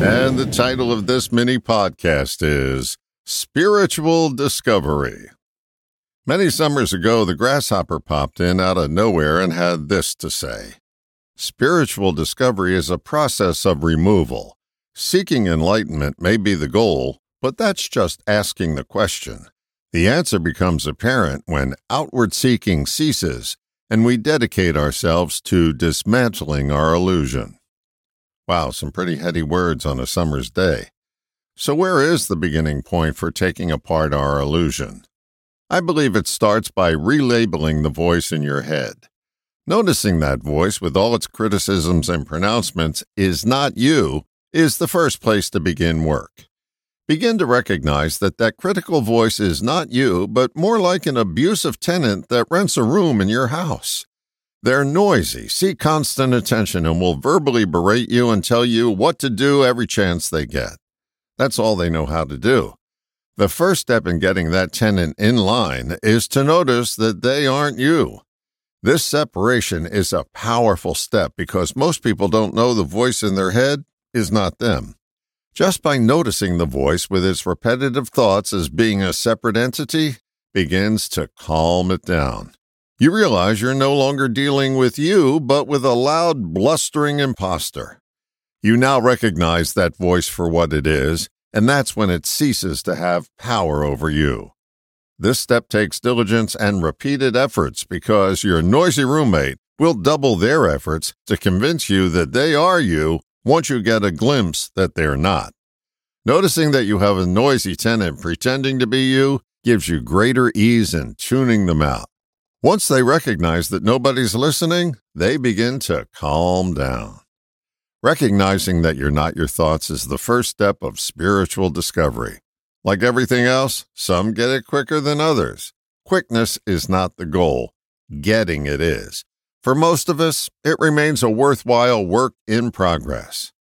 And the title of this mini podcast is Spiritual Discovery. Many summers ago, the grasshopper popped in out of nowhere and had this to say. Spiritual discovery is a process of removal. Seeking enlightenment may be the goal, but that's just asking the question. The answer becomes apparent when outward seeking ceases and we dedicate ourselves to dismantling our illusion. Wow, some pretty heady words on a summer's day. So where is the beginning point for taking apart our illusion? I believe it starts by relabeling the voice in your head. Noticing that voice with all its criticisms and pronouncements is not you is the first place to begin work. Begin to recognize that critical voice is not you, but more like an abusive tenant that rents a room in your house. They're noisy, seek constant attention, and will verbally berate you and tell you what to do every chance they get. That's all they know how to do. The first step in getting that tenant in line is to notice that they aren't you. This separation is a powerful step because most people don't know the voice in their head is not them. Just by noticing the voice with its repetitive thoughts as being a separate entity begins to calm it down. You realize you're no longer dealing with you, but with a loud, blustering imposter. You now recognize that voice for what it is, and that's when it ceases to have power over you. This step takes diligence and repeated efforts because your noisy roommate will double their efforts to convince you that they are you once you get a glimpse that they're not. Noticing that you have a noisy tenant pretending to be you gives you greater ease in tuning them out. Once they recognize that nobody's listening, they begin to calm down. Recognizing that you're not your thoughts is the first step of spiritual discovery. Like everything else, some get it quicker than others. Quickness is not the goal. Getting it is. For most of us, it remains a worthwhile work in progress.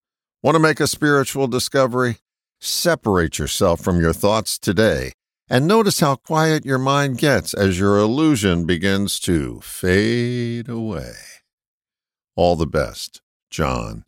Want to make a spiritual discovery? Separate yourself from your thoughts today. And notice how quiet your mind gets as your illusion begins to fade away. All the best, John